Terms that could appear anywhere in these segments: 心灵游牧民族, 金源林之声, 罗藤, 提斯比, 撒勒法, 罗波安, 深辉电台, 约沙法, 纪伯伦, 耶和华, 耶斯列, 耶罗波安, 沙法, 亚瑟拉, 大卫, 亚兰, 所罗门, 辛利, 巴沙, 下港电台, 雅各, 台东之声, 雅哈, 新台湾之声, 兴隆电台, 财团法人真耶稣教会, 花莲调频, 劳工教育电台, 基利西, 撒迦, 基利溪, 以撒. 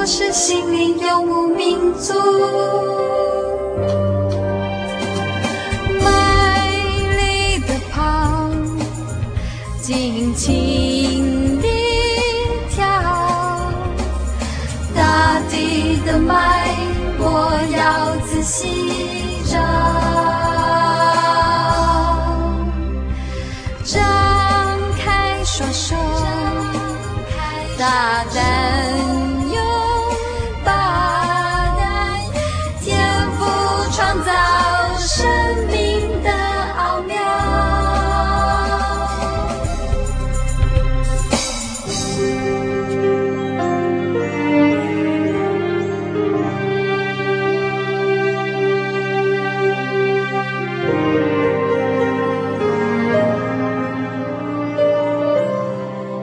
我是心灵游牧民族，卖力的跑，尽情地跳，大地的脉搏要仔细找。大胆拥抱，天赋创造生命的奥妙。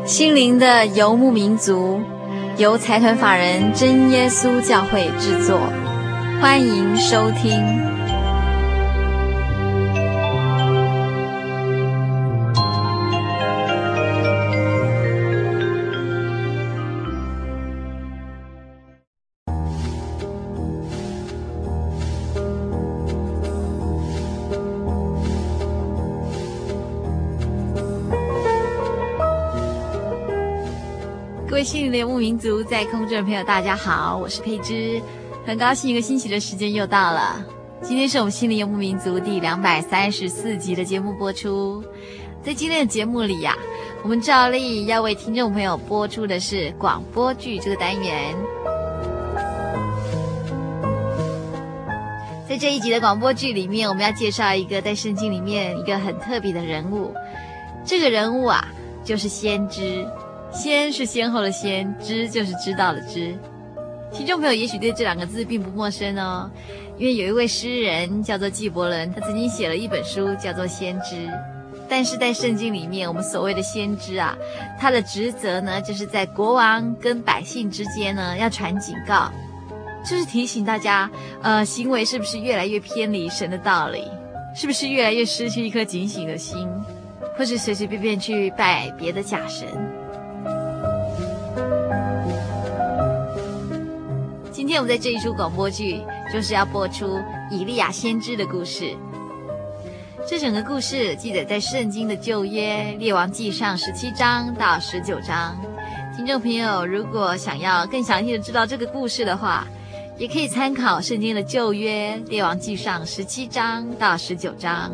心灵的游牧民族，由财团法人真耶稣教会制作，欢迎收听。心灵游牧民族在空中的朋友，大家好，我是佩芝，很高兴一个星期的时间又到了。今天是我们心灵游牧民族第234集的节目播出。在今天的节目里啊，我们照例要为听众朋友播出的是广播剧这个单元。在这一集的广播剧里面，我们要介绍一个在圣经里面一个很特别的人物。这个人物啊，就是先知。先是先后的先，知就是知道的知。听众朋友也许对这两个字并不陌生哦，因为有一位诗人叫做纪伯伦，他曾经写了一本书叫做《先知》。但是在圣经里面，我们所谓的先知啊，他的职责呢，就是在国王跟百姓之间呢，要传警告，就是提醒大家，行为是不是越来越偏离神的道理，是不是越来越失去一颗警醒的心，或是随随便便去拜别的假神。今天我们在这一出广播剧就是要播出以利亚先知的故事。这整个故事记载在圣经的旧约列王记上17章到19章。听众朋友如果想要更详细的知道这个故事的话，也可以参考圣经的旧约列王记上17章到19章。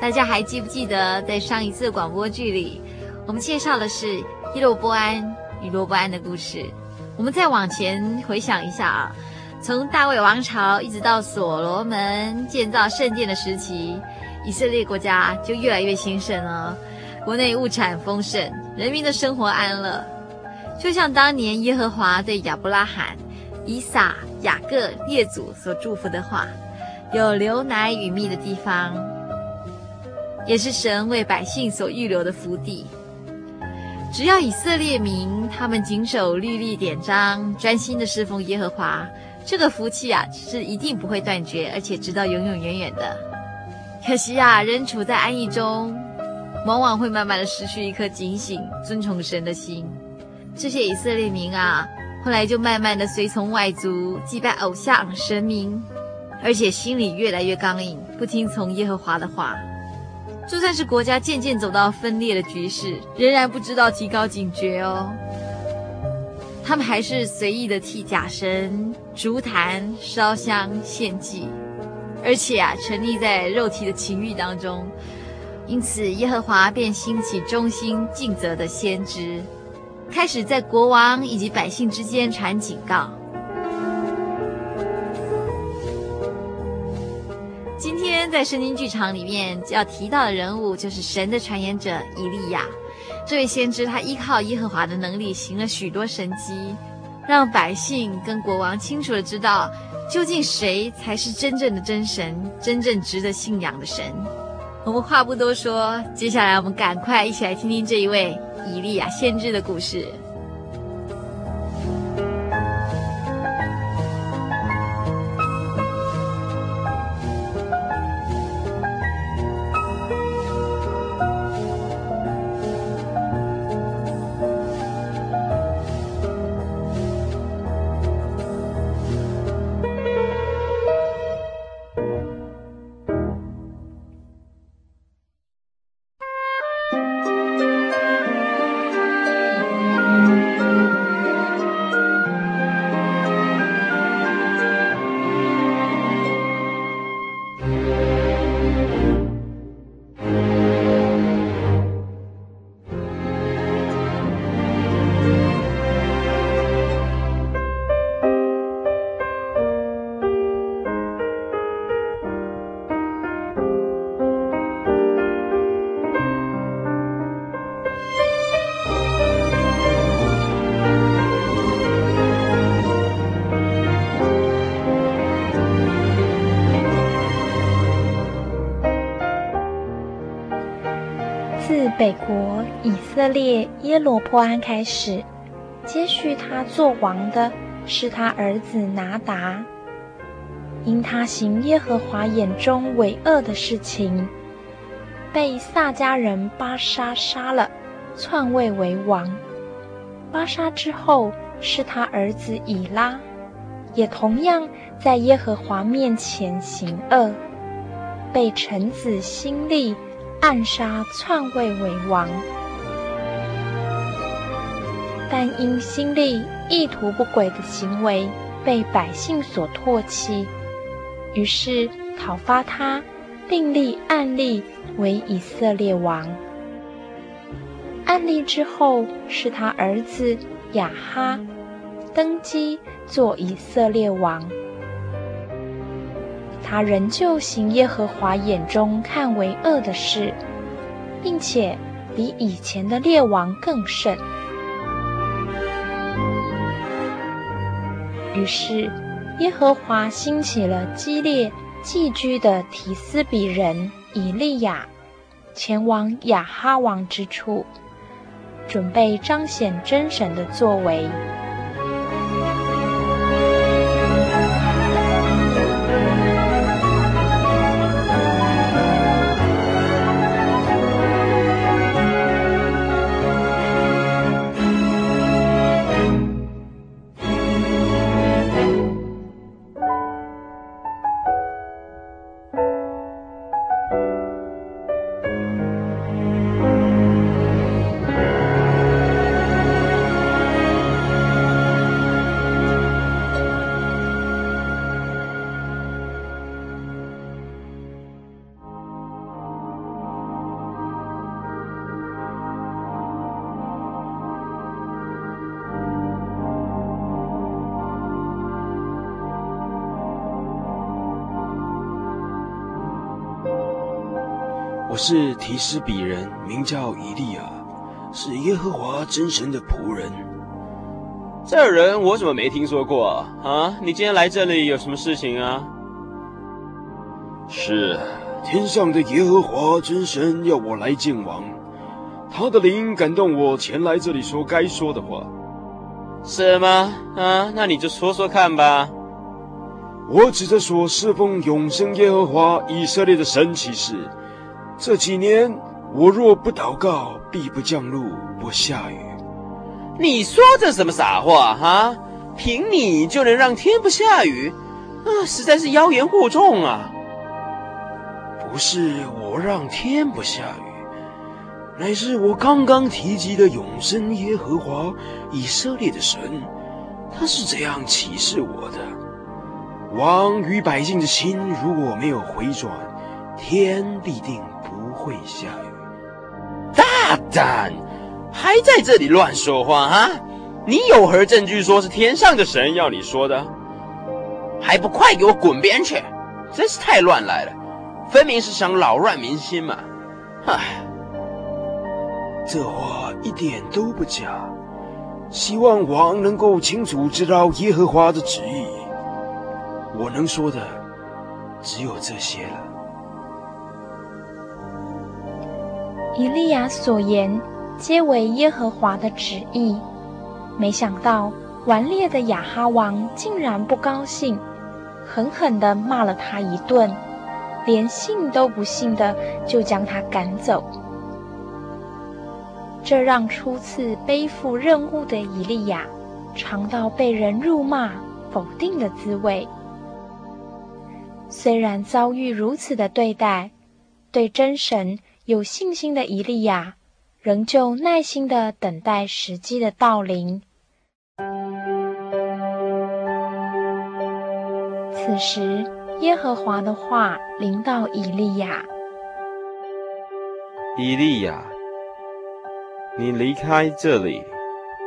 大家还记不记得在上一次的广播剧里，我们介绍的是耶罗波安与罗波安的故事。我们再往前回想一下啊，从大卫王朝一直到所罗门建造圣殿的时期，以色列国家就越来越兴盛哦，国内物产丰盛，人民的生活安乐，就像当年耶和华对亚伯拉罕、以撒、雅各列祖所祝福的话，有流奶与蜜的地方，也是神为百姓所预留的福地。只要以色列民他们谨守律例典章，专心的侍奉耶和华，这个福气啊是一定不会断绝，而且直到永永远远的。可惜啊，人处在安逸中，往往会慢慢的失去一颗警醒尊崇神的心。这些以色列民啊，后来就慢慢的随从外族，祭拜偶像神明，而且心里越来越刚硬，不听从耶和华的话。就算是国家渐渐走到分裂的局势，仍然不知道提高警觉哦。他们还是随意的替假神烛坛、烧香献祭，而且啊，沉溺在肉体的情欲当中。因此，耶和华便兴起忠心尽责的先知，开始在国王以及百姓之间传警告。今天在圣经剧场里面要提到的人物就是神的传言者以利亚。这位先知他依靠耶和华的能力行了许多神迹，让百姓跟国王清楚地知道究竟谁才是真正的真神，真正值得信仰的神。我们话不多说，接下来我们赶快一起来听听这一位以利亚先知的故事。北国以色列耶罗波安开始，接续他做王的是他儿子拿达，因他行耶和华眼中伪恶的事情，被撒迦人巴沙杀了，篡位为王。巴沙之后是他儿子以拉，也同样在耶和华面前行恶，被臣子辛利暗杀篡位为王。但因辛利意图不轨的行为被百姓所唾弃，于是讨伐他，并立暗利为以色列王。暗利之后是他儿子雅哈登基做以色列王，他仍旧行耶和华眼中看为恶的事，并且比以前的列王更甚。于是耶和华兴起了基列寄居的提斯比人以利亚，前往亚哈王之处，准备彰显真神的作为。我是提斯比人，名叫以利亚，是耶和华真神的仆人。这人我怎么没听说过啊？你今天来这里有什么事情啊？是天上的耶和华真神要我来见王，他的灵感动我前来这里说该说的话。是吗？啊，那你就说说看吧。我指着所侍奉永生耶和华以色列的神起誓，这几年我若不祷告，必不降露不下雨。你说这什么傻话啊？凭你就能让天不下雨啊？实在是妖言惑众啊。不是我让天不下雨，乃是我刚刚提及的永生耶和华以色列的神，他是这样启示我的：王与百姓的心如果没有回转，天必定不会下雨。大胆，还在这里乱说话啊！你有何证据说是天上的神要你说的？还不快给我滚边去！真是太乱来了，分明是想扰乱民心嘛！唉，这话一点都不假。希望王能够清楚知道耶和华的旨意。我能说的只有这些了。以利亚所言皆为耶和华的旨意。没想到顽劣的亚哈王竟然不高兴，狠狠地骂了他一顿，连信都不信的就将他赶走。这让初次背负任务的以利亚尝到被人辱骂否定的滋味。虽然遭遇如此的对待，对真神有信心的以利亚仍旧耐心地等待时机的到临。此时耶和华的话临到以利亚：以利亚，你离开这里，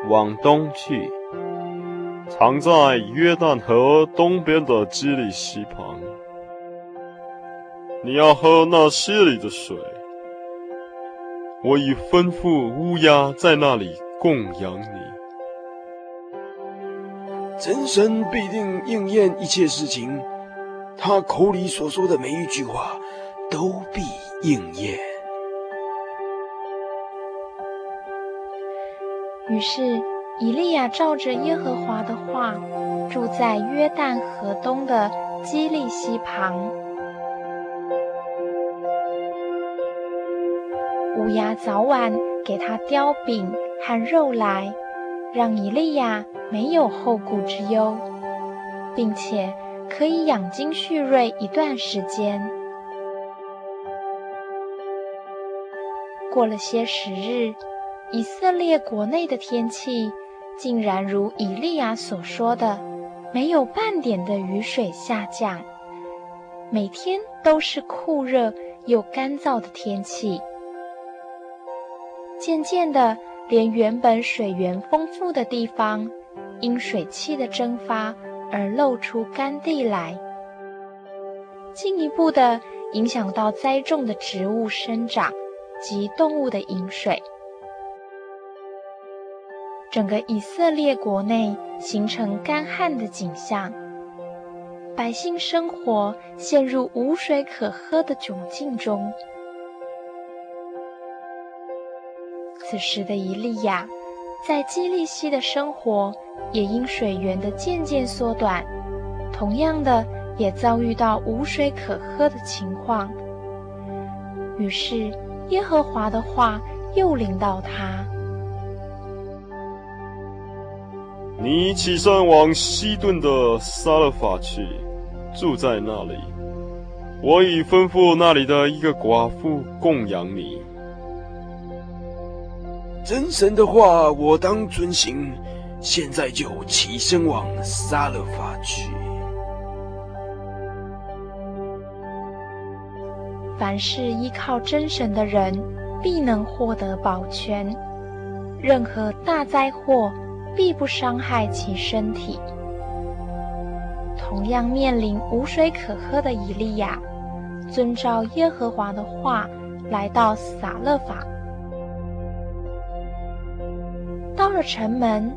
往东去，藏在约旦河东边的基利溪旁。你要喝那溪里的水，我已吩咐乌鸦在那里供养你。真神必定应验一切事情，他口里所说的每一句话都必应验。于是以利亚照着耶和华的话，住在约旦河东的基利西旁。乌鸦早晚给他叼饼和肉来，让以利亚没有后顾之忧，并且可以养精蓄锐一段时间。过了些时日，以色列国内的天气竟然如以利亚所说的，没有半点的雨水下降，每天都是酷热又干燥的天气。渐渐的，连原本水源丰富的地方，因水汽的蒸发而露出干地来，进一步的影响到栽种的植物生长及动物的饮水。整个以色列国内形成干旱的景象，百姓生活陷入无水可喝的窘境中。此时的以利亚在基利西的生活也因水源的渐渐缩短，同样的也遭遇到无水可喝的情况。于是耶和华的话又临到他：你起身往西顿的撒勒法去，住在那里，我已吩咐那里的一个寡妇供养你。真神的话我当遵行，现在就起身往撒勒法去。凡是依靠真神的人，必能获得保全，任何大灾祸必不伤害其身体。同样面临无水可喝的以利亚，遵照耶和华的话来到撒勒法。到了城门，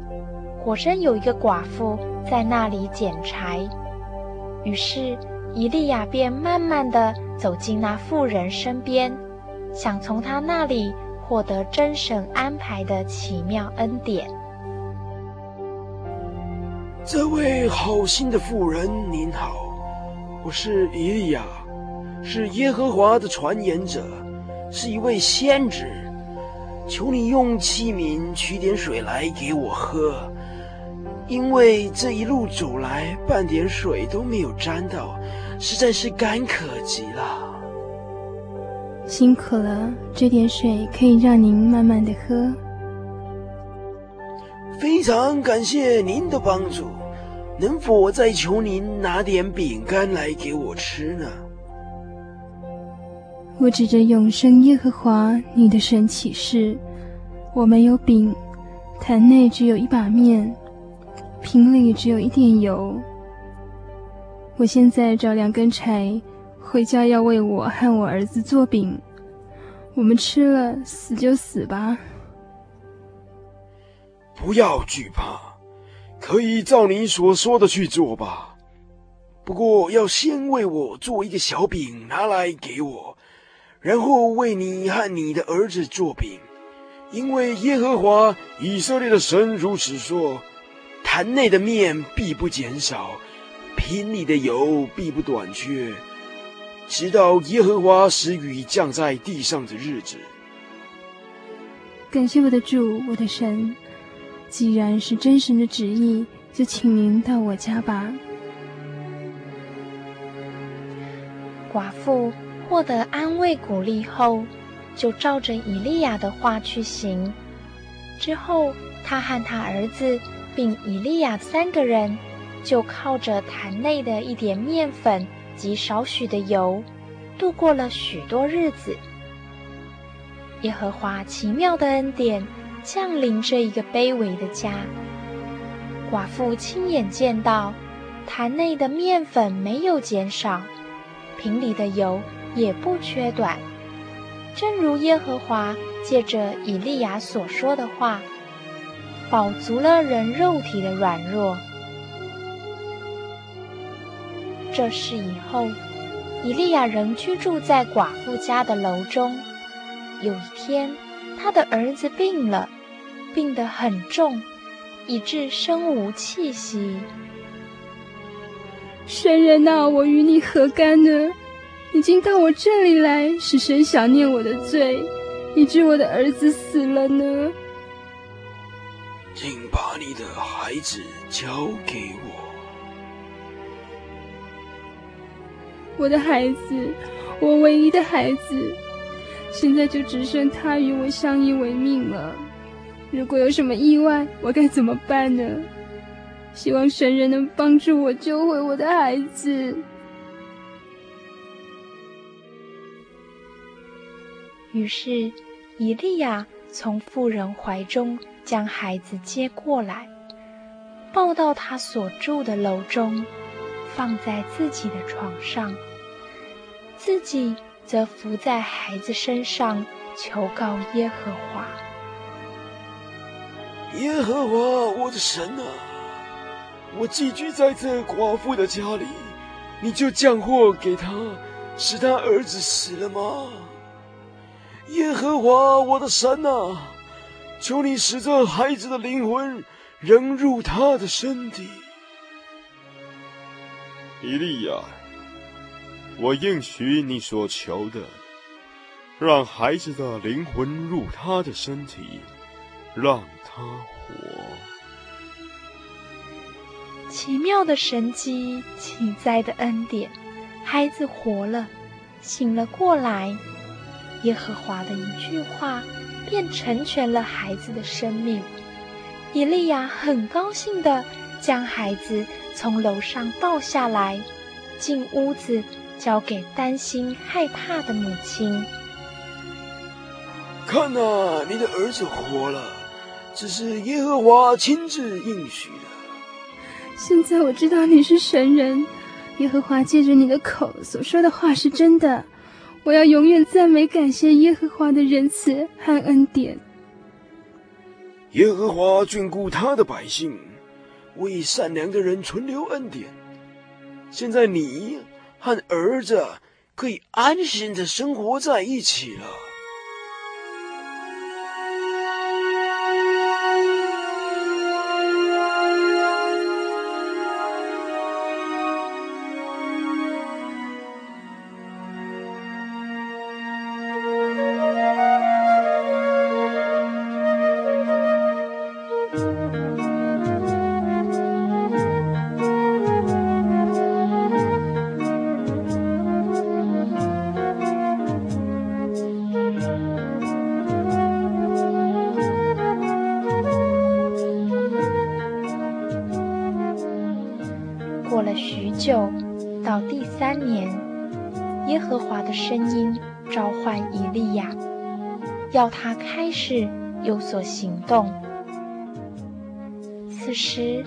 果真有一个寡妇在那里捡柴。于是以利亚便慢慢地走进那妇人身边，想从她那里获得真神安排的奇妙恩典。这位好心的妇人，您好，我是以利亚，是耶和华的传言者，是一位先知。求你用器皿取点水来给我喝，因为这一路走来半点水都没有沾到，实在是干渴极了。辛苦了，这点水可以让您慢慢的喝。非常感谢您的帮助，能否再求您拿点饼干来给我吃呢？我指着永生耶和华你的神起誓，我没有饼，坛内只有一把面，瓶里只有一点油。我现在找两根柴，回家要为我和我儿子做饼，我们吃了死就死吧。不要惧怕，可以照你所说的去做吧，不过要先为我做一个小饼拿来给我，然后为你和你的儿子做饼，因为耶和华以色列的神如此说：坛内的面必不减少，瓶里的油必不短缺，直到耶和华使雨降在地上的日子。感谢我的主，我的神，既然是真神的旨意，就请您到我家吧。寡妇获得安慰鼓励后，就照着以利亚的话去行。之后他和他儿子并以利亚三个人，就靠着坛内的一点面粉及少许的油，度过了许多日子。耶和华奇妙的恩典降临这一个卑微的家，寡妇亲眼见到坛内的面粉没有减少，瓶里的油也不缺短，正如耶和华借着以利亚所说的话，饱足了人肉体的软弱。这事以后，以利亚仍居住在寡妇家的楼中。有一天，他的儿子病了，病得很重，以致身无气息。神人啊，我与你何干呢？你竟到我这里来，使神想念我的罪，以致我的儿子死了呢？请把你的孩子交给我。我的孩子，我唯一的孩子，现在就只剩他与我相依为命了。如果有什么意外，我该怎么办呢？希望神人能帮助我救回我的孩子。于是以利亚从妇人怀中将孩子接过来，抱到他所住的楼中，放在自己的床上，自己则伏在孩子身上求告耶和华。耶和华我的神啊，我寄居在这寡妇的家里，你就降祸给她，使她儿子死了吗？耶和华我的神啊，求你使这孩子的灵魂仍入他的身体。以利亚，我应许你所求的，让孩子的灵魂入他的身体，让他活。奇妙的神迹，奇哉的恩典，孩子活了，醒了过来。耶和华的一句话便成全了孩子的生命。以利亚很高兴地将孩子从楼上抱下来，进屋子交给担心害怕的母亲。看啊，你的儿子活了，这是耶和华亲自应许的。现在我知道你是神人，耶和华借着你的口所说的话是真的。我要永远赞美感谢耶和华的仁慈和恩典。耶和华眷顾他的百姓，为善良的人存留恩典。现在你和儿子可以安心的生活在一起了。过了许久，到第3年，耶和华的声音召唤以利亚，要他开始有所行动。此时，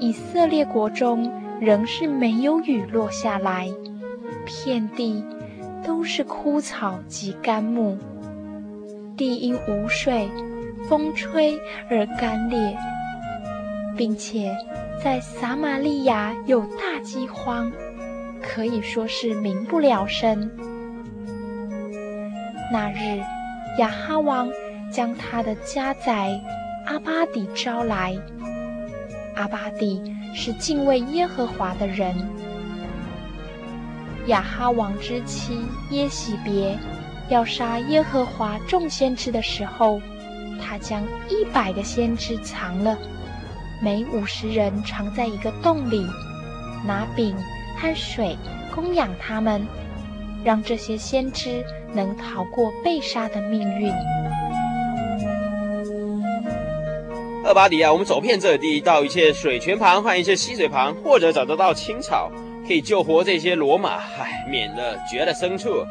以色列国中仍是没有雨落下来，遍地都是枯草及干木，地因无水、风吹而干裂，并且在撒玛利亚有大饥荒，可以说是民不聊生。那日，亚哈王将他的家宰阿巴底招来。阿巴底是敬畏耶和华的人。亚哈王之妻耶洗别要杀耶和华众先知的时候，他将100个先知藏了，每50人藏在一个洞里，拿饼和水供养他们，让这些先知能逃过被杀的命运。厄巴底啊，我们走遍这地，到一些水泉旁和一些溪水旁，或者找得到青草，可以救活这些骡马，免了绝了牲畜。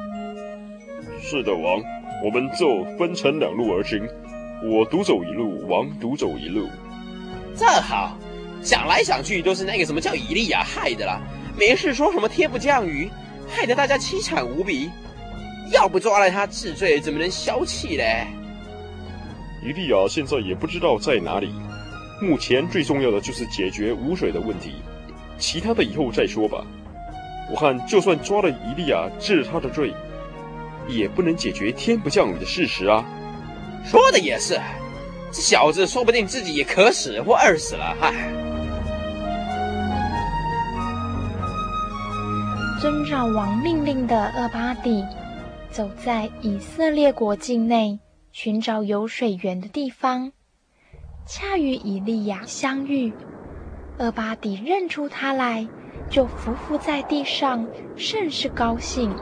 是的，王，我们就分成2路而行，我独走1路，王独走1路。这好，想来想去都是那个什么叫以利亚害的啦，没事说什么天不降雨，害得大家凄惨无比。要不抓来他治罪，怎么能消气呢？以利亚现在也不知道在哪里，目前最重要的就是解决无水的问题，其他的以后再说吧。我看就算抓了以利亚治他的罪，也不能解决天不降雨的事实啊。说的也是，这小子说不定自己也渴死或饿死了，嗨！遵照王命令的厄巴底走在以色列国境内，寻找有水源的地方，恰与以利亚相遇。厄巴底认出他来，就匍匐在地上，甚是高兴。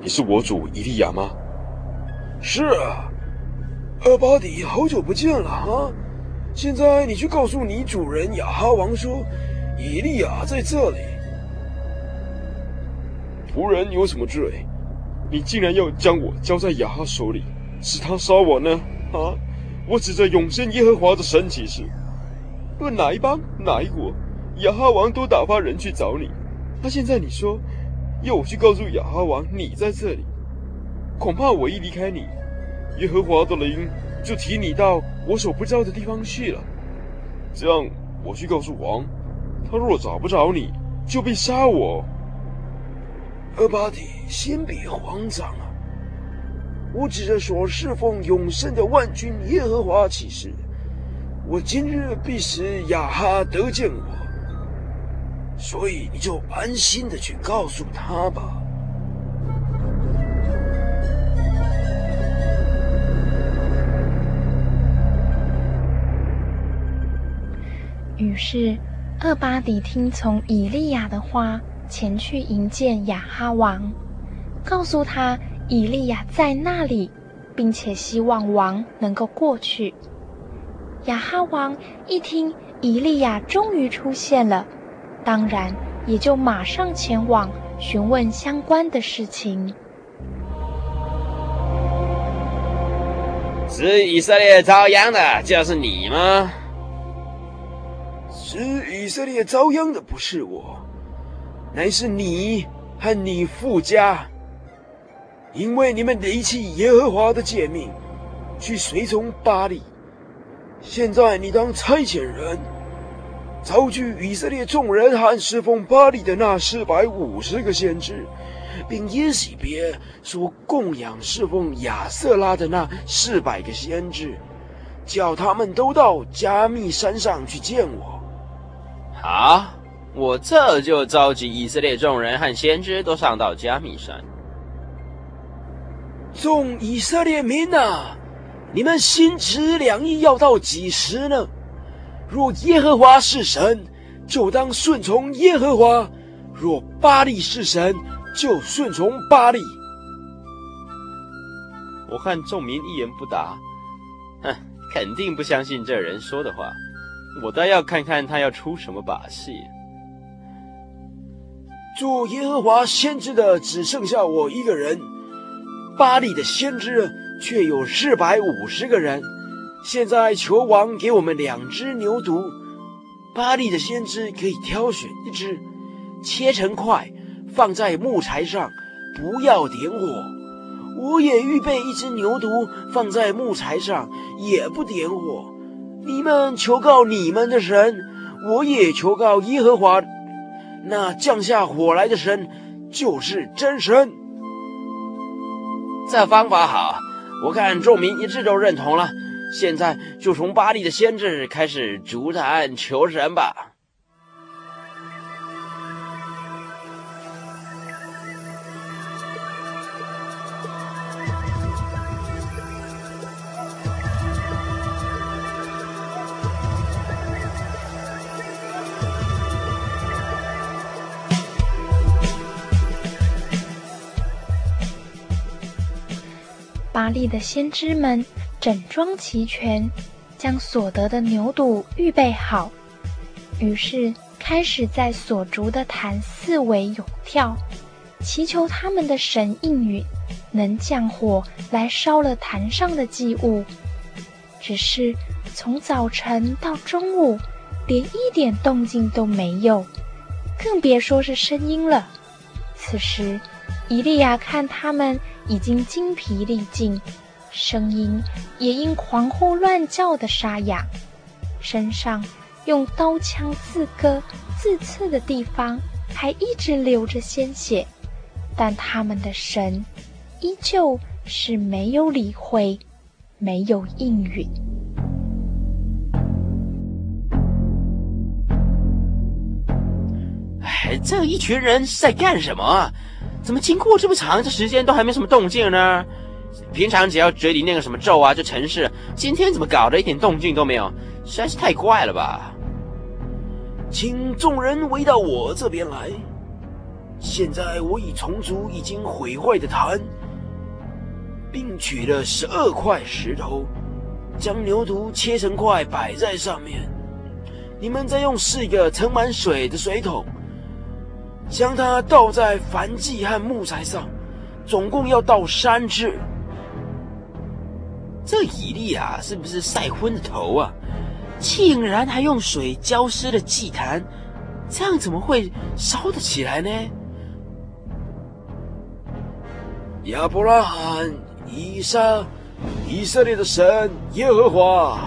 你是我主以利亚吗？是啊，厄巴底，好久不见了啊！现在你去告诉你主人亚哈王说，以利亚在这里。仆人有什么罪？你竟然要将我交在亚哈手里，使他杀我呢？啊！我指着永生耶和华的神起誓，不论哪一邦哪一国，亚哈王都打发人去找你。那现在你说要我去告诉亚哈王你在这里，恐怕我一离开你，耶和华的灵就提你到我所不知道的地方去了。这样我去告诉王，他若找不着你，就必杀我。厄巴底，先别慌张啊！我指着所侍奉永生的万军耶和华起誓，我今日必使亚哈得见我，所以你就安心的去告诉他吧。于是厄巴底听从以利亚的话，前去迎见亚哈王，告诉他以利亚在那里，并且希望王能够过去。亚哈王一听以利亚终于出现了，当然也就马上前往询问相关的事情。使以色列遭殃的就是你吗？使以色列遭殃的不是我，乃是你和你父家。因为你们离弃耶和华的诫命，去随从巴力，现在你当差遣人，召聚以色列众人和侍奉巴力的那450个先知，并耶洗别所供养侍奉亚瑟拉的那400个先知，叫他们都到加密山上去见我。好，我这就召集以色列众人和先知都上到加密山。众以色列民啊，你们心持两意要到几时呢？若耶和华是神，就当顺从耶和华；若巴力是神，就顺从巴力。我看众民一言不答，肯定不相信这人说的话，我倒要看看他要出什么把戏。做耶和华先知的只剩下我一个人，巴力的先知却有450个人，现在求王给我们2只牛犊，巴力的先知可以挑选一只，切成块，放在木柴上，不要点火。我也预备一只牛犊，放在木柴上，也不点火。你们求告你们的神，我也求告耶和华，那降下火来的神就是真神。这方法好，我看众民一致都认同了。现在就从巴力的先知开始逐坛求神吧。巴力的先知们整装齐全，将所得的牛犊预备好，于是开始在所筑的坛四围涌跳，祈求他们的神应允，能降火来烧了坛上的祭物。只是从早晨到中午，连一点动静都没有，更别说是声音了。此时以利亚看他们已经精疲力尽，声音也因狂呼乱叫的沙哑，身上用刀枪自割自刺的地方还一直流着鲜血，但他们的神依旧是没有理会，没有应允。哎，这一群人是在干什么啊？怎么经过这么长的时间都还没什么动静呢？平常只要嘴里念个什么咒啊就成事，今天怎么搞得一点动静都没有？实在是太怪了吧！请众人围到我这边来。现在我已重组已经毁坏的坛，并取了12块石头，将牛犊切成块摆在上面。你们再用4个盛满水的水桶，将它倒在燔祭和木材上，总共要倒3次。这以利啊，是不是晒昏了头啊？竟然还用水浇湿了祭坛，这样怎么会烧得起来呢？亚伯拉罕、以色列的神耶和华，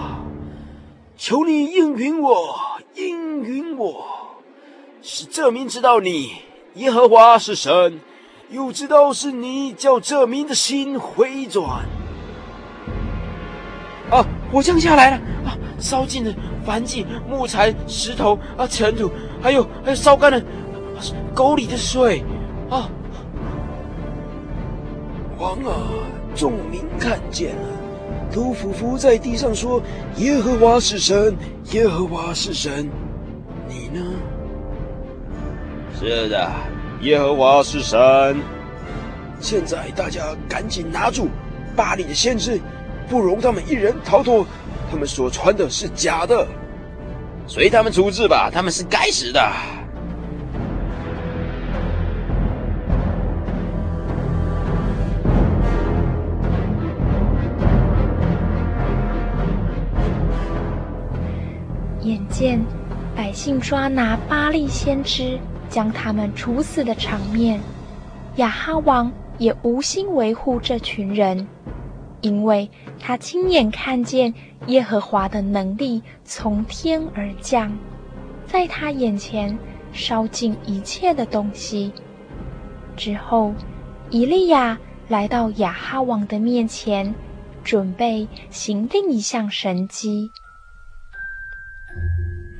求你应允我，应允我，使这民知道你耶和华是神，又知道是你叫这民的心回转。啊，火降下来了！啊，烧尽了燔祭、木材、石头啊、尘土，还有烧干了沟里的水啊！王啊，众民看见了，都俯伏在地上说：“耶和华是神，耶和华是神。”你呢？是的，耶和华是神。现在大家赶紧拿住巴力的先知，不容他们一人逃脱，他们所传的是假的，随他们处置吧，他们是该死的。眼见百姓抓拿巴力先知，将他们处死的场面，亚哈王也无心维护这群人，因为他亲眼看见耶和华的能力从天而降，在他眼前烧尽一切的东西。之后，以利亚来到亚哈王的面前，准备行定一项神迹。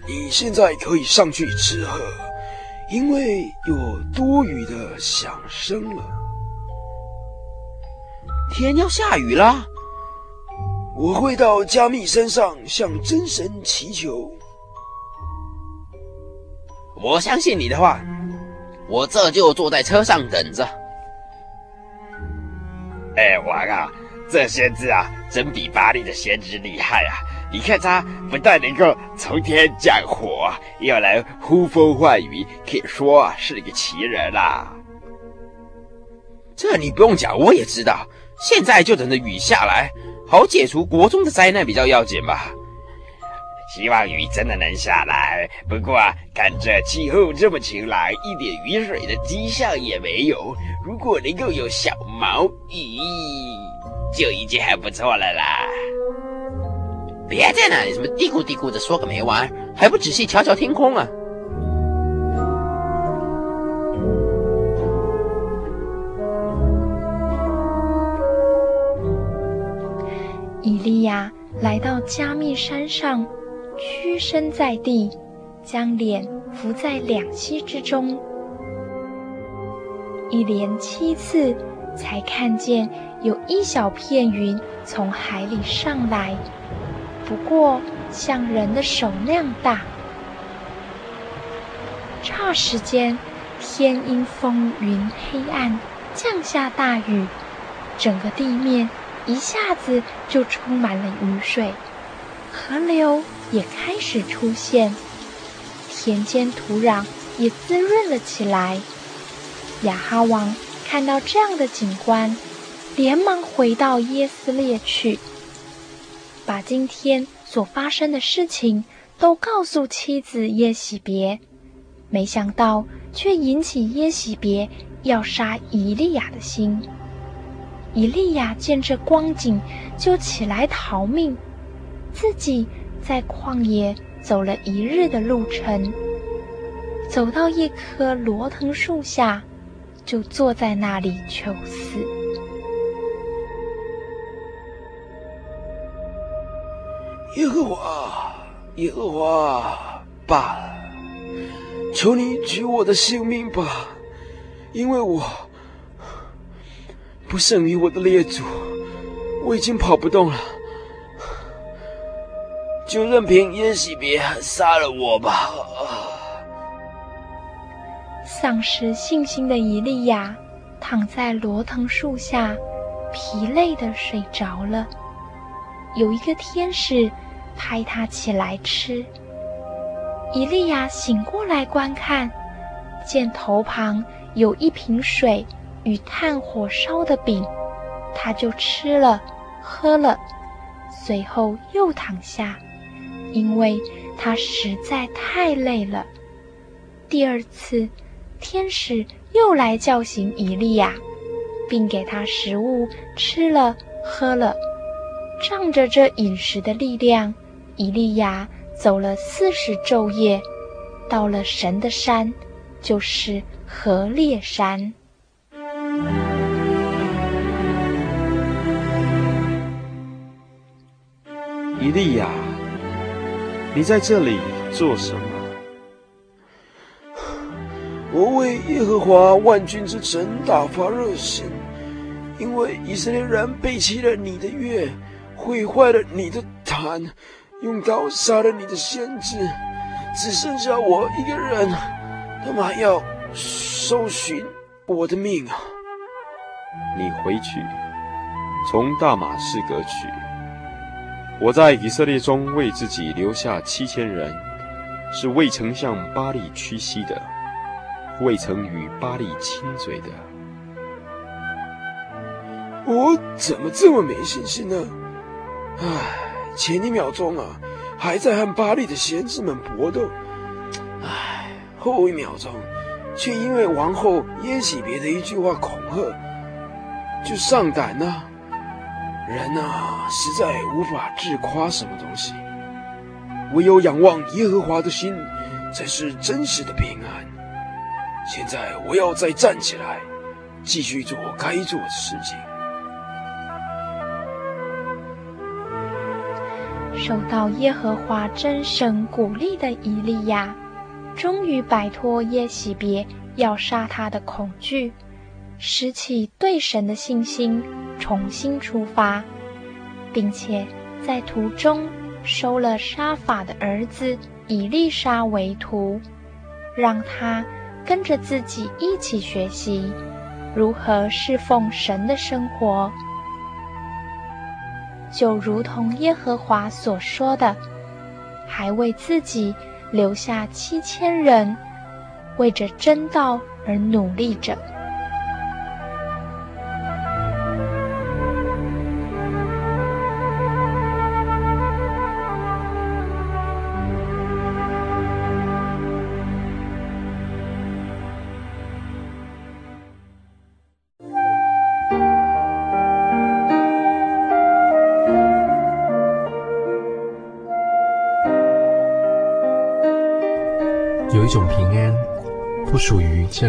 你现在可以上去吃喝，因为有多雨的响声了。天要下雨了。我会到加密山上向真神祈求。我相信你的话，我这就坐在车上等着。哎，王啊，这先知啊，真比巴力的先知厉害啊！你看他不但能够从天降火，又能呼风唤雨，可以说啊是个奇人啦、啊。这你不用讲，我也知道。现在就等着雨下来，好解除国中的灾难比较要紧吧。希望雨真的能下来，不过看这气候这么晴朗，一点雨水的迹象也没有。如果能够有小毛雨，就已经很不错了啦。别在那里什么嘀咕嘀咕的说个没完，还不仔细瞧瞧天空啊！以利亚来到加密山上，屈身在地，将脸伏在两膝之中，一连7次才看见有一小片云从海里上来，不过像人的手那样大。霎时间，天因风云黑暗降下大雨，整个地面一下子就充满了雨水，河流也开始出现，田间土壤也滋润了起来。亚哈王看到这样的景观，连忙回到耶斯列去，把今天所发生的事情都告诉妻子耶洗别，没想到却引起耶洗别要杀以利亚的心。以利亚见这光景，就起来逃命，自己在旷野走了1日的路程，走到一棵罗藤树下，就坐在那里求死。耶和华，耶和华吧，求你取我的性命吧，因为我不胜于我的列祖，我已经跑不动了，就任凭耶洗别杀了我吧。丧失信心的以利亚躺在罗藤树下，疲累的睡着了。有一个天使拍他起来吃。以利亚醒过来观看，见头旁有一瓶水与炭火烧的饼，他就吃了喝了，随后又躺下，因为他实在太累了。第二次，天使又来叫醒以利亚，并给他食物吃了喝了。仗着这饮食的力量，以利亚走了40昼夜，到了神的山，就是何烈山。以利亚，你在这里做什么？我为耶和华万军之神打发热心，因为以色列人背弃了你的约，毁坏了你的坛，用刀杀了你的先知，只剩下我一个人，他们还要搜寻我的命啊！你回去，从大马士革去。我在以色列中为自己留下7000人，是未曾向巴力屈膝的，未曾与巴力亲嘴的。我怎么这么没信心呢？唉，前1秒钟啊，还在和巴力的先知们搏斗，唉，后1秒钟，却因为王后耶洗别的一句话恐吓，就上胆了。人啊，实在无法自夸什么东西，唯有仰望耶和华的心，才是真实的平安。现在我要再站起来，继续做我该做的事情。受到耶和华真神鼓励的以利亚，终于摆脱耶洗别要杀他的恐惧，拾起对神的信心，重新出发，并且在途中收了沙法的儿子以利沙为徒，让他跟着自己一起学习如何侍奉神的生活。就如同耶和华所说的，还为自己留下7000人，为着真道而努力着。有一种平安不属于这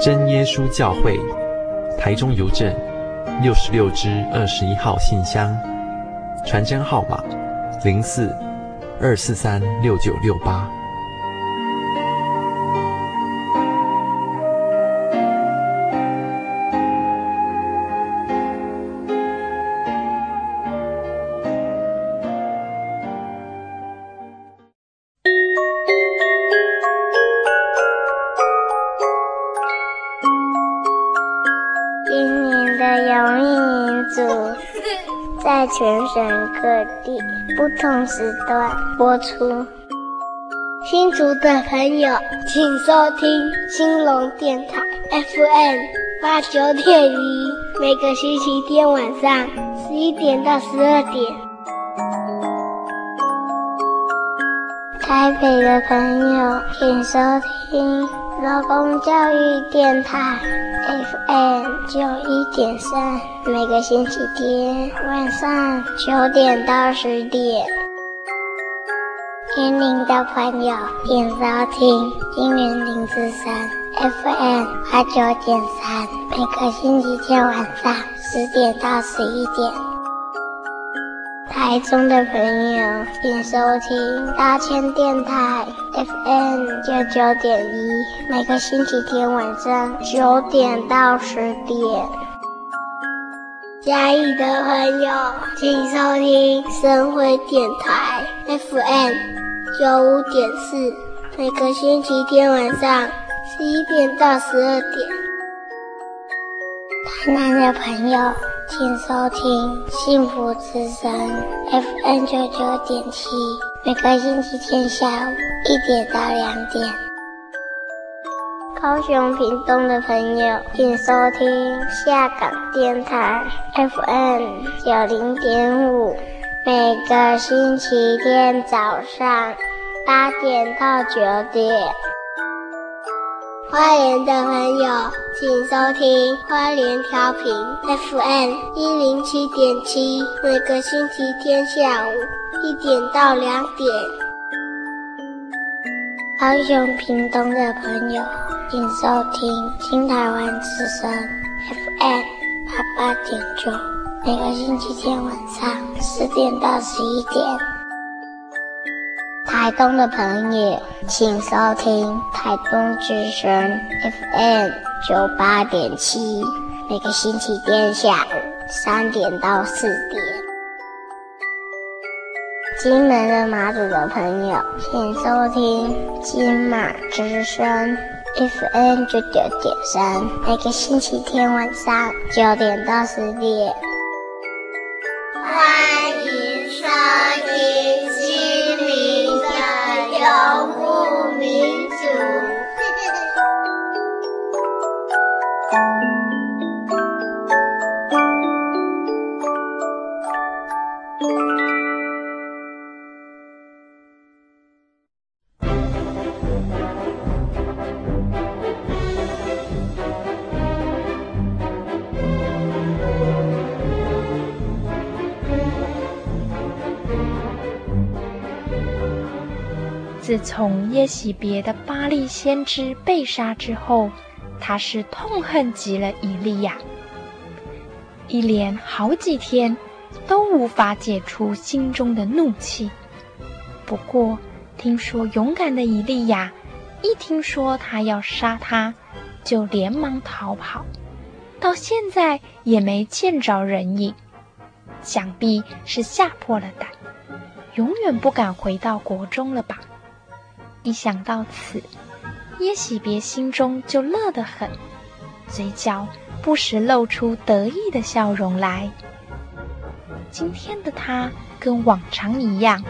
真耶稣教会，台中邮政66支21号信箱，传真号码04-2436968。在全省各地不同时段播出。新竹的朋友，请收听兴隆电台 FM89.1，每个星期天晚上11点到12点。台北的朋友，请收听劳工教育电台 FM 91.3，每个星期天晚上9点到10点。心灵的朋友，请收听金源林之声 FM 89.3，每个星期天晚上10点到11点。台中的朋友，请收听大千电台 FM 99.1，每个星期天晚上9点到10点。嘉义的朋友，请收听深辉电台 FM 95.4，每个星期天晚上11点到12点。台南的朋友，请收听幸福之声 FM 99.7， 每个星期天下午1点到2点。高雄屏东的朋友，请收听下港电台 FM 90.5， 每个星期天早上8点到9点。花莲的朋友，请收听花莲调频 FM 107.7，每个星期天下午1点到2点。高雄屏东的朋友，请收听新台湾之声 FM 88.9，每个星期天晚上10点到11点。台东的朋友，请收听台东之声 FM 98.7，每个星期天下午3点到4点。金门的马祖的朋友，请收听金马之声 FM 99.3，每个星期天晚上9点到10点。欢迎收听。游牧民族，自从耶洗别的巴力先知被杀之后，他是痛恨极了以利亚，一连好几天都无法解除心中的怒气。不过听说勇敢的以利亚一听说他要杀他，就连忙逃跑，到现在也没见着人影，想必是吓破了胆，永远不敢回到国中了吧。一想到此，耶洗别心中就乐得很，嘴角不时露出得意的笑容来。今天的他跟往常一样，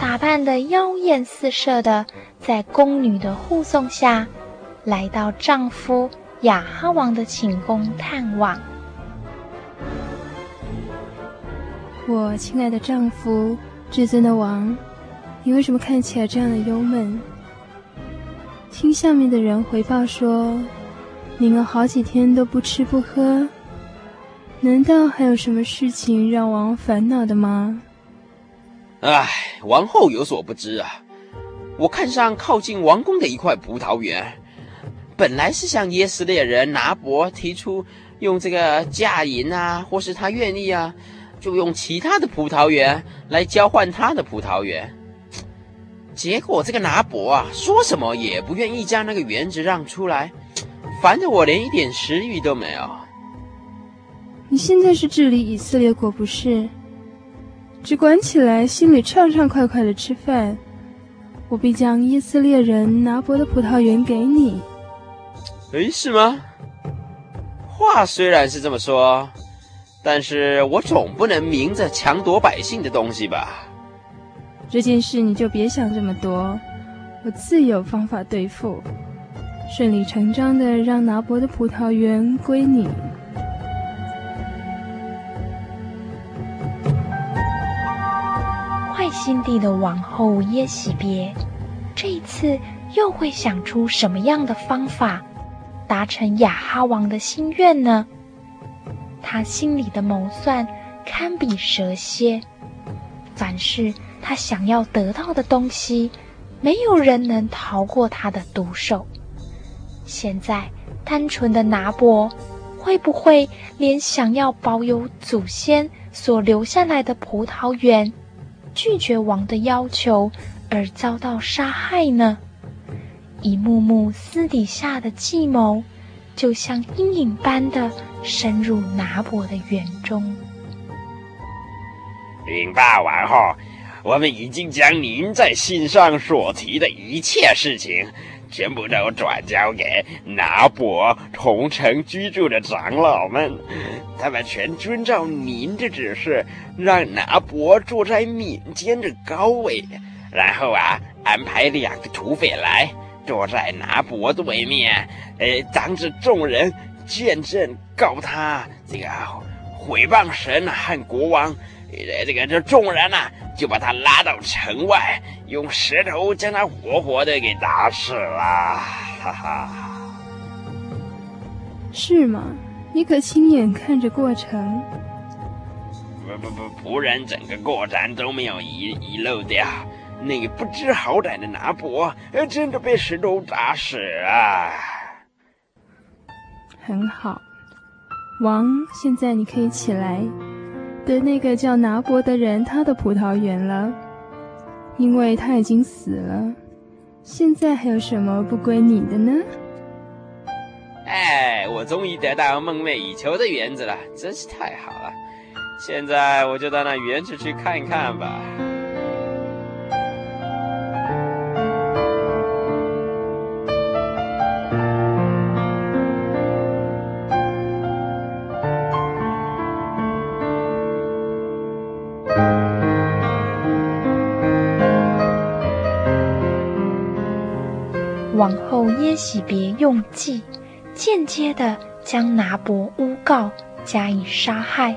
打扮得妖艳四射的，在宫女的护送下，来到丈夫亚哈王的寝宫探望。我亲爱的丈夫，至尊的王，你为什么看起来这样的忧闷？听下面的人回报说，您有好几天都不吃不喝，难道还有什么事情让王烦恼的吗？唉，王后有所不知啊，我看上靠近王宫的一块葡萄园，本来是向耶斯列人拿伯提出用这个价银啊，或是他愿意啊，就用其他的葡萄园来交换他的葡萄园。结果这个拿伯啊，说什么也不愿意将那个园子让出来，烦得我连一点食欲都没有。你现在是治理以色列国不是？只管起来，心里畅畅快快的吃饭。我必将以色列人拿伯的葡萄园给你。诶，是吗？话虽然是这么说，但是我总不能明着强夺百姓的东西吧。这件事你就别想这么多，我自有方法对付，顺理成章的让拿伯的葡萄园归你。快心底的王后耶喜别，这一次又会想出什么样的方法达成亚哈王的心愿呢？他心里的谋算堪比蛇蝎，凡是他想要得到的东西，没有人能逃过他的毒手。现在单纯的拿伯会不会连想要保有祖先所留下来的葡萄园，拒绝王的要求而遭到杀害呢？一幕幕私底下的计谋，就像阴影般的深入拿伯的园中。云霸王后，我们已经将您在信上所提的一切事情全部都转交给拿伯同城居住的长老们，他们全遵照您的指示，让拿伯坐在民间的高位，然后安排两个土匪来坐在拿伯对面，当着众人见证告他毁谤神和国王。这众人就把他拉到城外，用石头将他活活的给打死了，哈哈！是吗？你可亲眼看着过程？不，仆人整个过程都没有遗漏掉。那个不知好歹的拿伯，真的被石头打死了。很好，王，现在你可以起来。对那个叫拿伯的人，他的葡萄园了，因为他已经死了。现在还有什么不归你的呢？我终于得到梦寐以求的园子了，真是太好了。现在我就到那园子去看一看吧。王后耶喜别用计，间接地将拿伯诬告，加以杀害，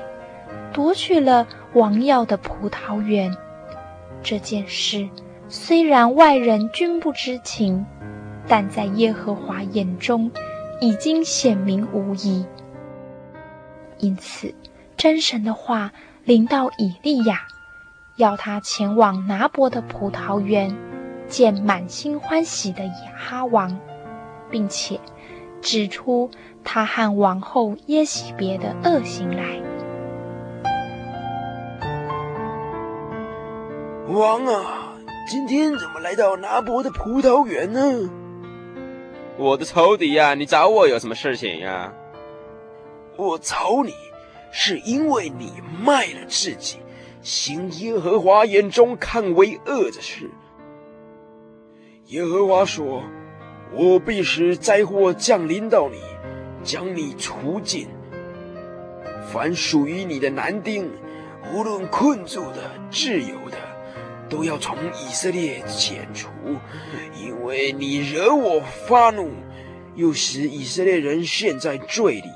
夺取了王要的葡萄园。这件事虽然外人均不知情，但在耶和华眼中已经显明无疑。因此，真神的话临到以利亚，要他前往拿伯的葡萄园，见满心欢喜的亚哈王，并且指出他和王后耶喜别的恶行来。王啊，今天怎么来到拿伯的葡萄园呢？我的仇敌啊，你找我有什么事情啊？我找你是因为你卖了自己，行耶和华眼中看为恶的事。耶和华说，我必使灾祸降临到你，将你除尽。凡属于你的男丁，无论困住的、自由的，都要从以色列遣除，因为你惹我发怒，又使以色列人陷在罪里。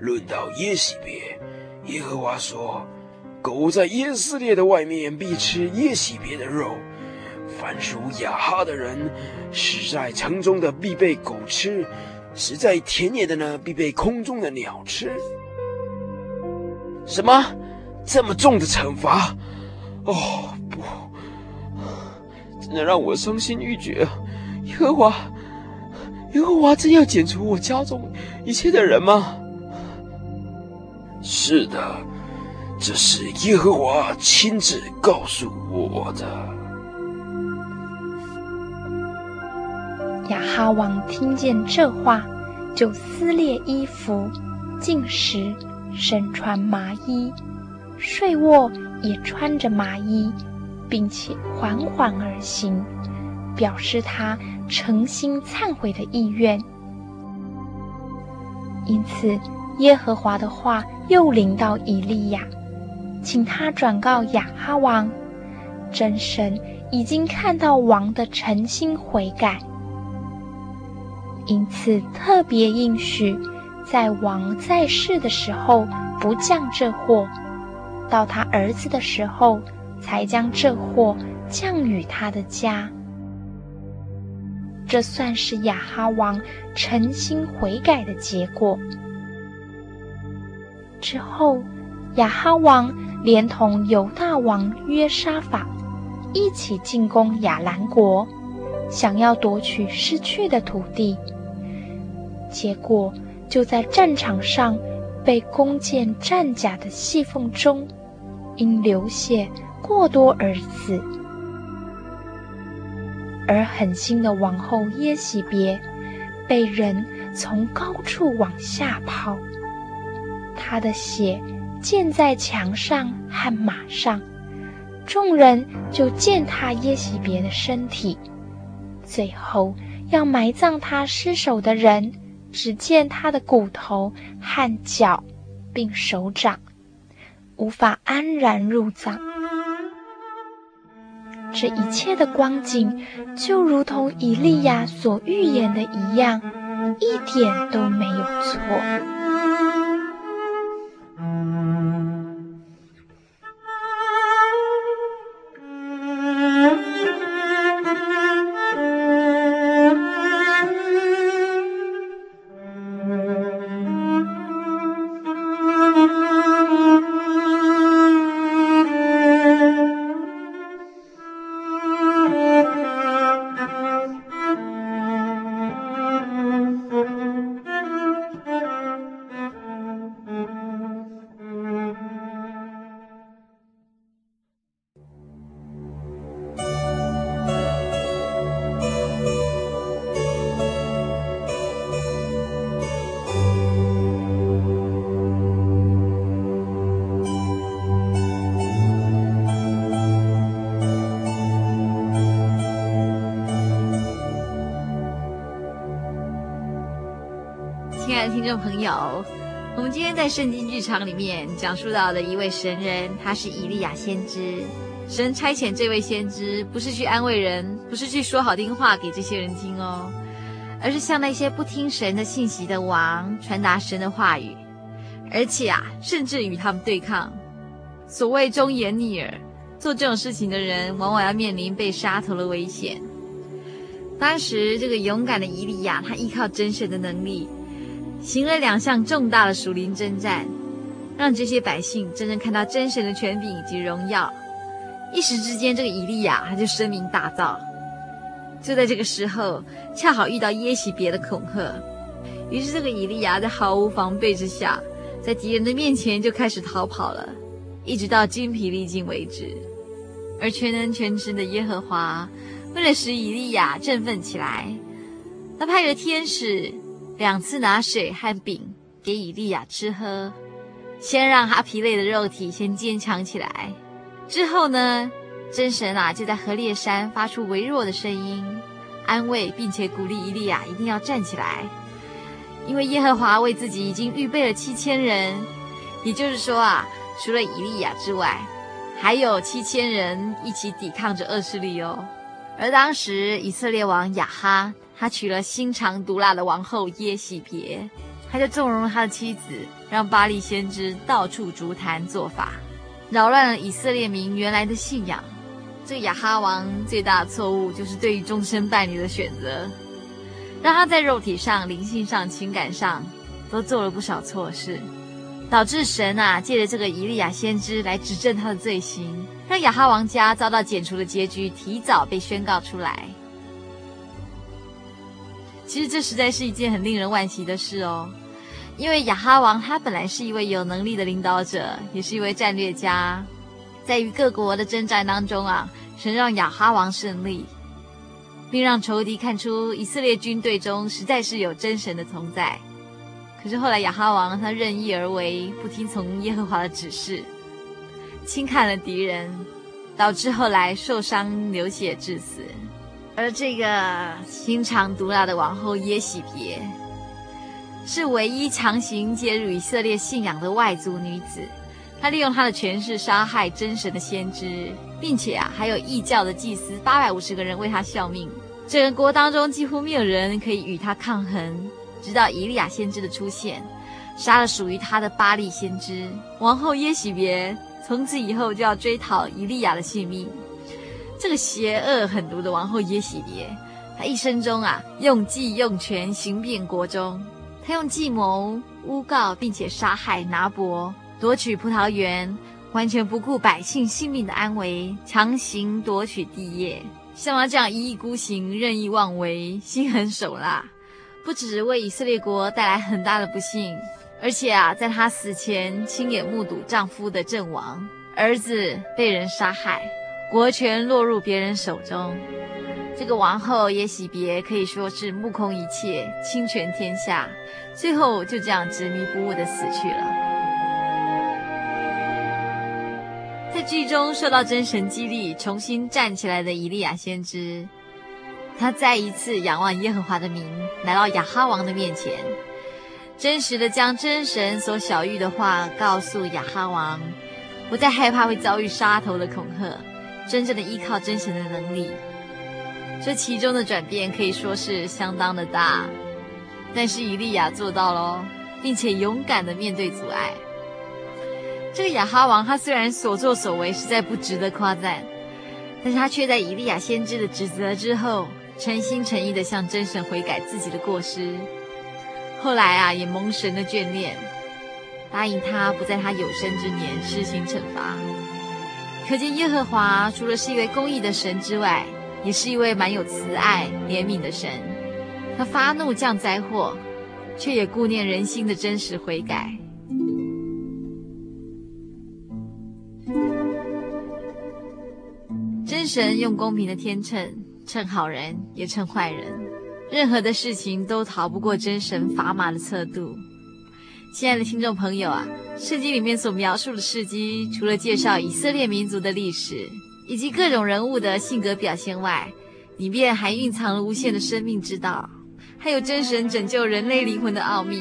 论到耶喜别，耶和华说，狗在以色列的外面必吃耶喜别的肉，凡属亚哈的人，死在城中的必被狗吃，死在田野的呢必被空中的鸟吃。什么？这么重的惩罚？不，真的让我伤心欲绝。耶和华真要剪除我家中一切的人吗？是的，这是耶和华亲自告诉我的。亚哈王听见这话，就撕裂衣服，进食，身穿麻衣，睡卧也穿着麻衣，并且缓缓而行，表示他诚心忏悔的意愿。因此，耶和华的话又临到以利亚，请他转告亚哈王，真神已经看到王的诚心悔改，因此特别应许在王在世的时候不降这祸，到他儿子的时候，才将这祸降与他的家。这算是亚哈王诚心悔改的结果。之后，亚哈王连同犹大王约沙法一起进攻亚兰国，想要夺取失去的土地，结果就在战场上被弓箭战甲的细缝中，因流血过多而死。而狠心的王后耶洗别被人从高处往下抛，她的血溅在墙上和马上，众人就践踏耶洗别的身体。最后要埋葬他尸首的人，只见他的骨头和脚并手掌，无法安然入葬。这一切的光景就如同以利亚所预言的一样，一点都没有错。听众朋友，我们今天在圣经剧场里面讲述到的一位神人，他是以利亚先知。神差遣这位先知，不是去安慰人，不是去说好听话给这些人听哦，而是向那些不听神的信息的王传达神的话语，而且甚至与他们对抗。所谓忠言逆耳，做这种事情的人往往要面临被杀头的危险。当时这个勇敢的以利亚，他依靠真神的能力，行了两项重大的属灵征战，让这些百姓真正看到真神的权柄以及荣耀。一时之间，这个以利亚他就声名大噪。就在这个时候，恰好遇到耶洗别的恐吓，于是这个以利亚在毫无防备之下，在敌人的面前就开始逃跑了，一直到筋疲力尽为止。而全能全知的耶和华为了使以利亚振奋起来，他派了天使2次拿水和饼给以利亚吃喝，先让他疲累的肉体先坚强起来。之后呢，真神就在何烈山发出微弱的声音，安慰并且鼓励以利亚一定要站起来，因为耶和华为自己已经预备了7000人，也就是说除了以利亚之外，还有7000人一起抵抗着恶势力哦。而当时以色列王亚哈，他娶了心肠毒辣的王后耶洗别，他就纵容他的妻子，让巴力先知到处筑坛做法，扰乱了以色列民原来的信仰。这个亚哈王最大的错误就是对于终身伴侣的选择，让他在肉体上、灵性上、情感上都做了不少错事，导致神借着这个以利亚先知来指正他的罪行，让亚哈王家遭到剪除的结局提早被宣告出来。其实这实在是一件很令人惋惜的事哦，因为亚哈王他本来是一位有能力的领导者，也是一位战略家。在与各国的征战当中神让亚哈王胜利，并让仇敌看出以色列军队中实在是有真神的同在。可是后来亚哈王他任意而为，不听从耶和华的指示，轻看了敌人，导致后来受伤流血致死。而这个心肠毒辣的王后耶洗别，是唯一强行介入以色列信仰的外族女子。她利用她的权势杀害真神的先知，并且还有异教的祭司850个人为她效命。整个国当中几乎没有人可以与她抗衡，直到以利亚先知的出现，杀了属于她的巴力先知。王后耶洗别从此以后就要追讨以利亚的性命。这个邪恶狠毒的王后耶洗别，她一生中啊，用计用权行遍国中。她用计谋、诬告，并且杀害拿伯，夺取葡萄园，完全不顾百姓性命的安危，强行夺取地业。像她这样一意孤行、任意妄为、心狠手辣，不只为以色列国带来很大的不幸，而且啊，在她死前亲眼目睹丈夫的阵亡，儿子被人杀害，国权落入别人手中。这个王后耶洗别可以说是目空一切，亲权天下，最后就这样执迷不悟的死去了。在剧中受到真神激励重新站起来的以利亚先知，他再一次仰望耶和华的名，来到亚哈王的面前，真实的将真神所晓谕的话告诉亚哈王，不再害怕会遭遇杀头的恐吓，真正的依靠真神的能力。这其中的转变可以说是相当的大，但是以利亚做到咯，并且勇敢的面对阻碍。这个亚哈王他虽然所作所为实在不值得夸赞，但是他却在以利亚先知的指责之后，诚心诚意的向真神悔改自己的过失，后来啊也蒙神的眷恋，答应他不在他有生之年施行惩罚。可见耶和华除了是一位公义的神之外，也是一位蛮有慈爱怜悯的神，他发怒降灾祸，却也顾念人心的真实悔改。真神用公平的天秤秤好人也秤坏人，任何的事情都逃不过真神砝码的测度。亲爱的听众朋友啊，圣经里面所描述的事迹，除了介绍以色列民族的历史以及各种人物的性格表现外，里面还蕴藏了无限的生命之道，还有真神拯救人类灵魂的奥秘。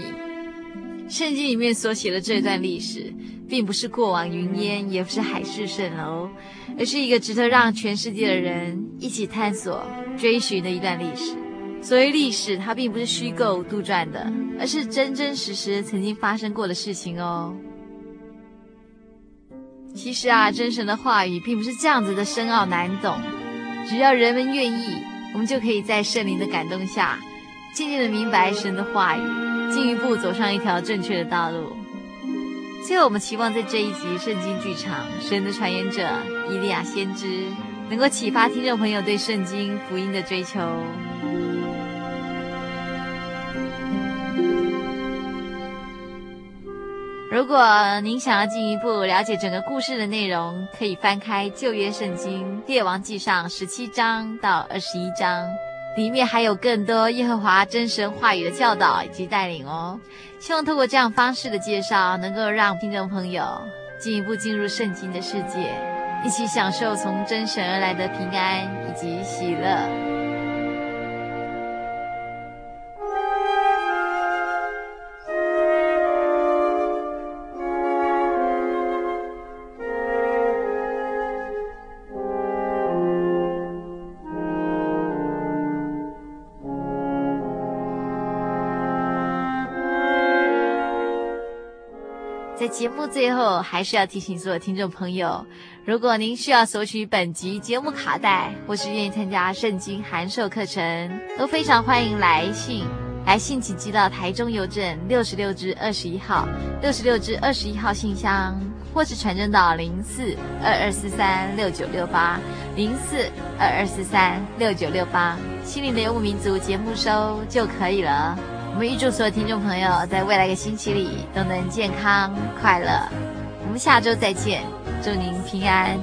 圣经里面所写的这段历史，并不是过往云烟，也不是海市蜃楼，而是一个值得让全世界的人一起探索追寻的一段历史。所谓历史，它并不是虚构杜撰的，而是真真实实曾经发生过的事情哦。其实啊，真神的话语并不是这样子的深奥难懂，只要人们愿意，我们就可以在圣灵的感动下渐渐的明白神的话语，进一步走上一条正确的道路。最后我们期望在这一集圣经剧场神的传言者以利亚先知，能够启发听众朋友对圣经福音的追求。如果您想要进一步了解整个故事的内容，可以翻开旧约圣经列王记上17章到21章，里面还有更多耶和华真神话语的教导以及带领哦。希望透过这样方式的介绍，能够让听众朋友进一步进入圣经的世界，一起享受从真神而来的平安以及喜乐。节目最后还是要提醒所有听众朋友，如果您需要索取本集节目卡带，或是愿意参加圣经函授课程，都非常欢迎来信。来信请寄到台中邮政66至21号66至21号信箱，或是传真到04-2243-696804-2243-6968心灵的游牧民族节目收就可以了。我们预祝所有听众朋友在未来一个星期里都能健康快乐，我们下周再见，祝您平安。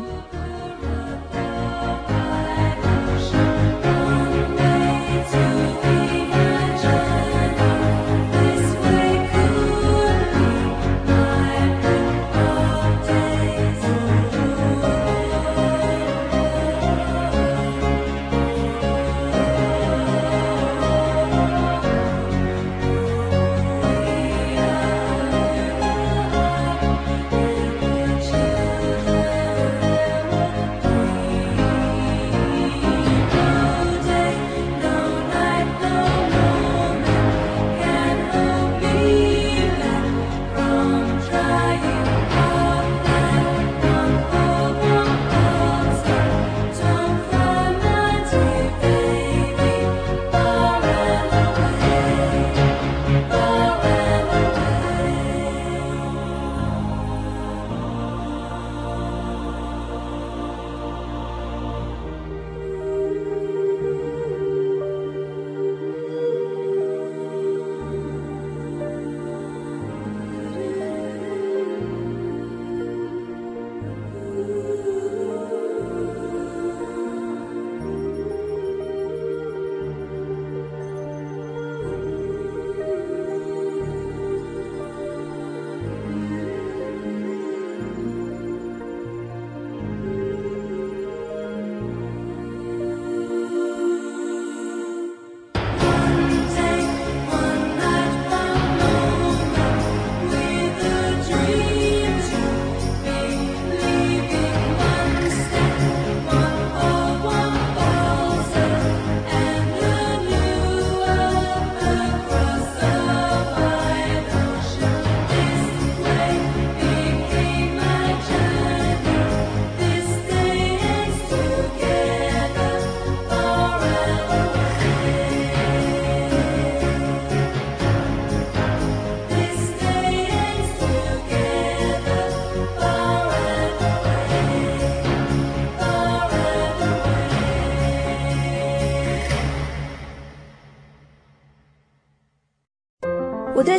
对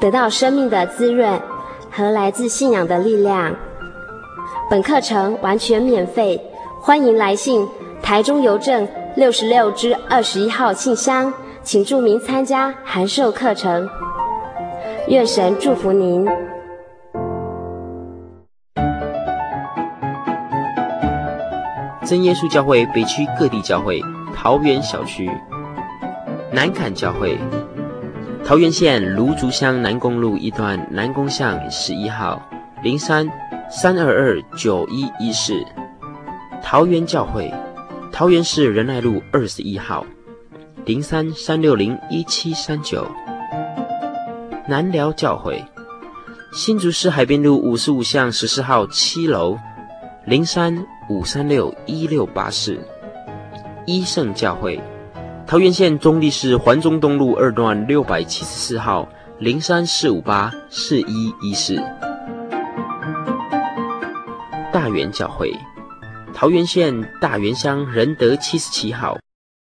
得到生命的滋润和来自信仰的力量。本课程完全免费，欢迎来信台中邮政66-21号信箱，请注明参加函授课程。愿神祝福您。真耶稣教会北区各地教会，桃园小区南崁教会，桃园县芦竹乡南公路一段南宫巷11号，03-322-9114。桃园教会，桃园市仁爱路21号，03-360-1739。南寮教会，新竹市海边路55巷14号7楼，03-536-1684。依圣教会，桃园县中壢市环中东路2段674号，03-458-4114。大园教会，桃园县大园乡仁德77号，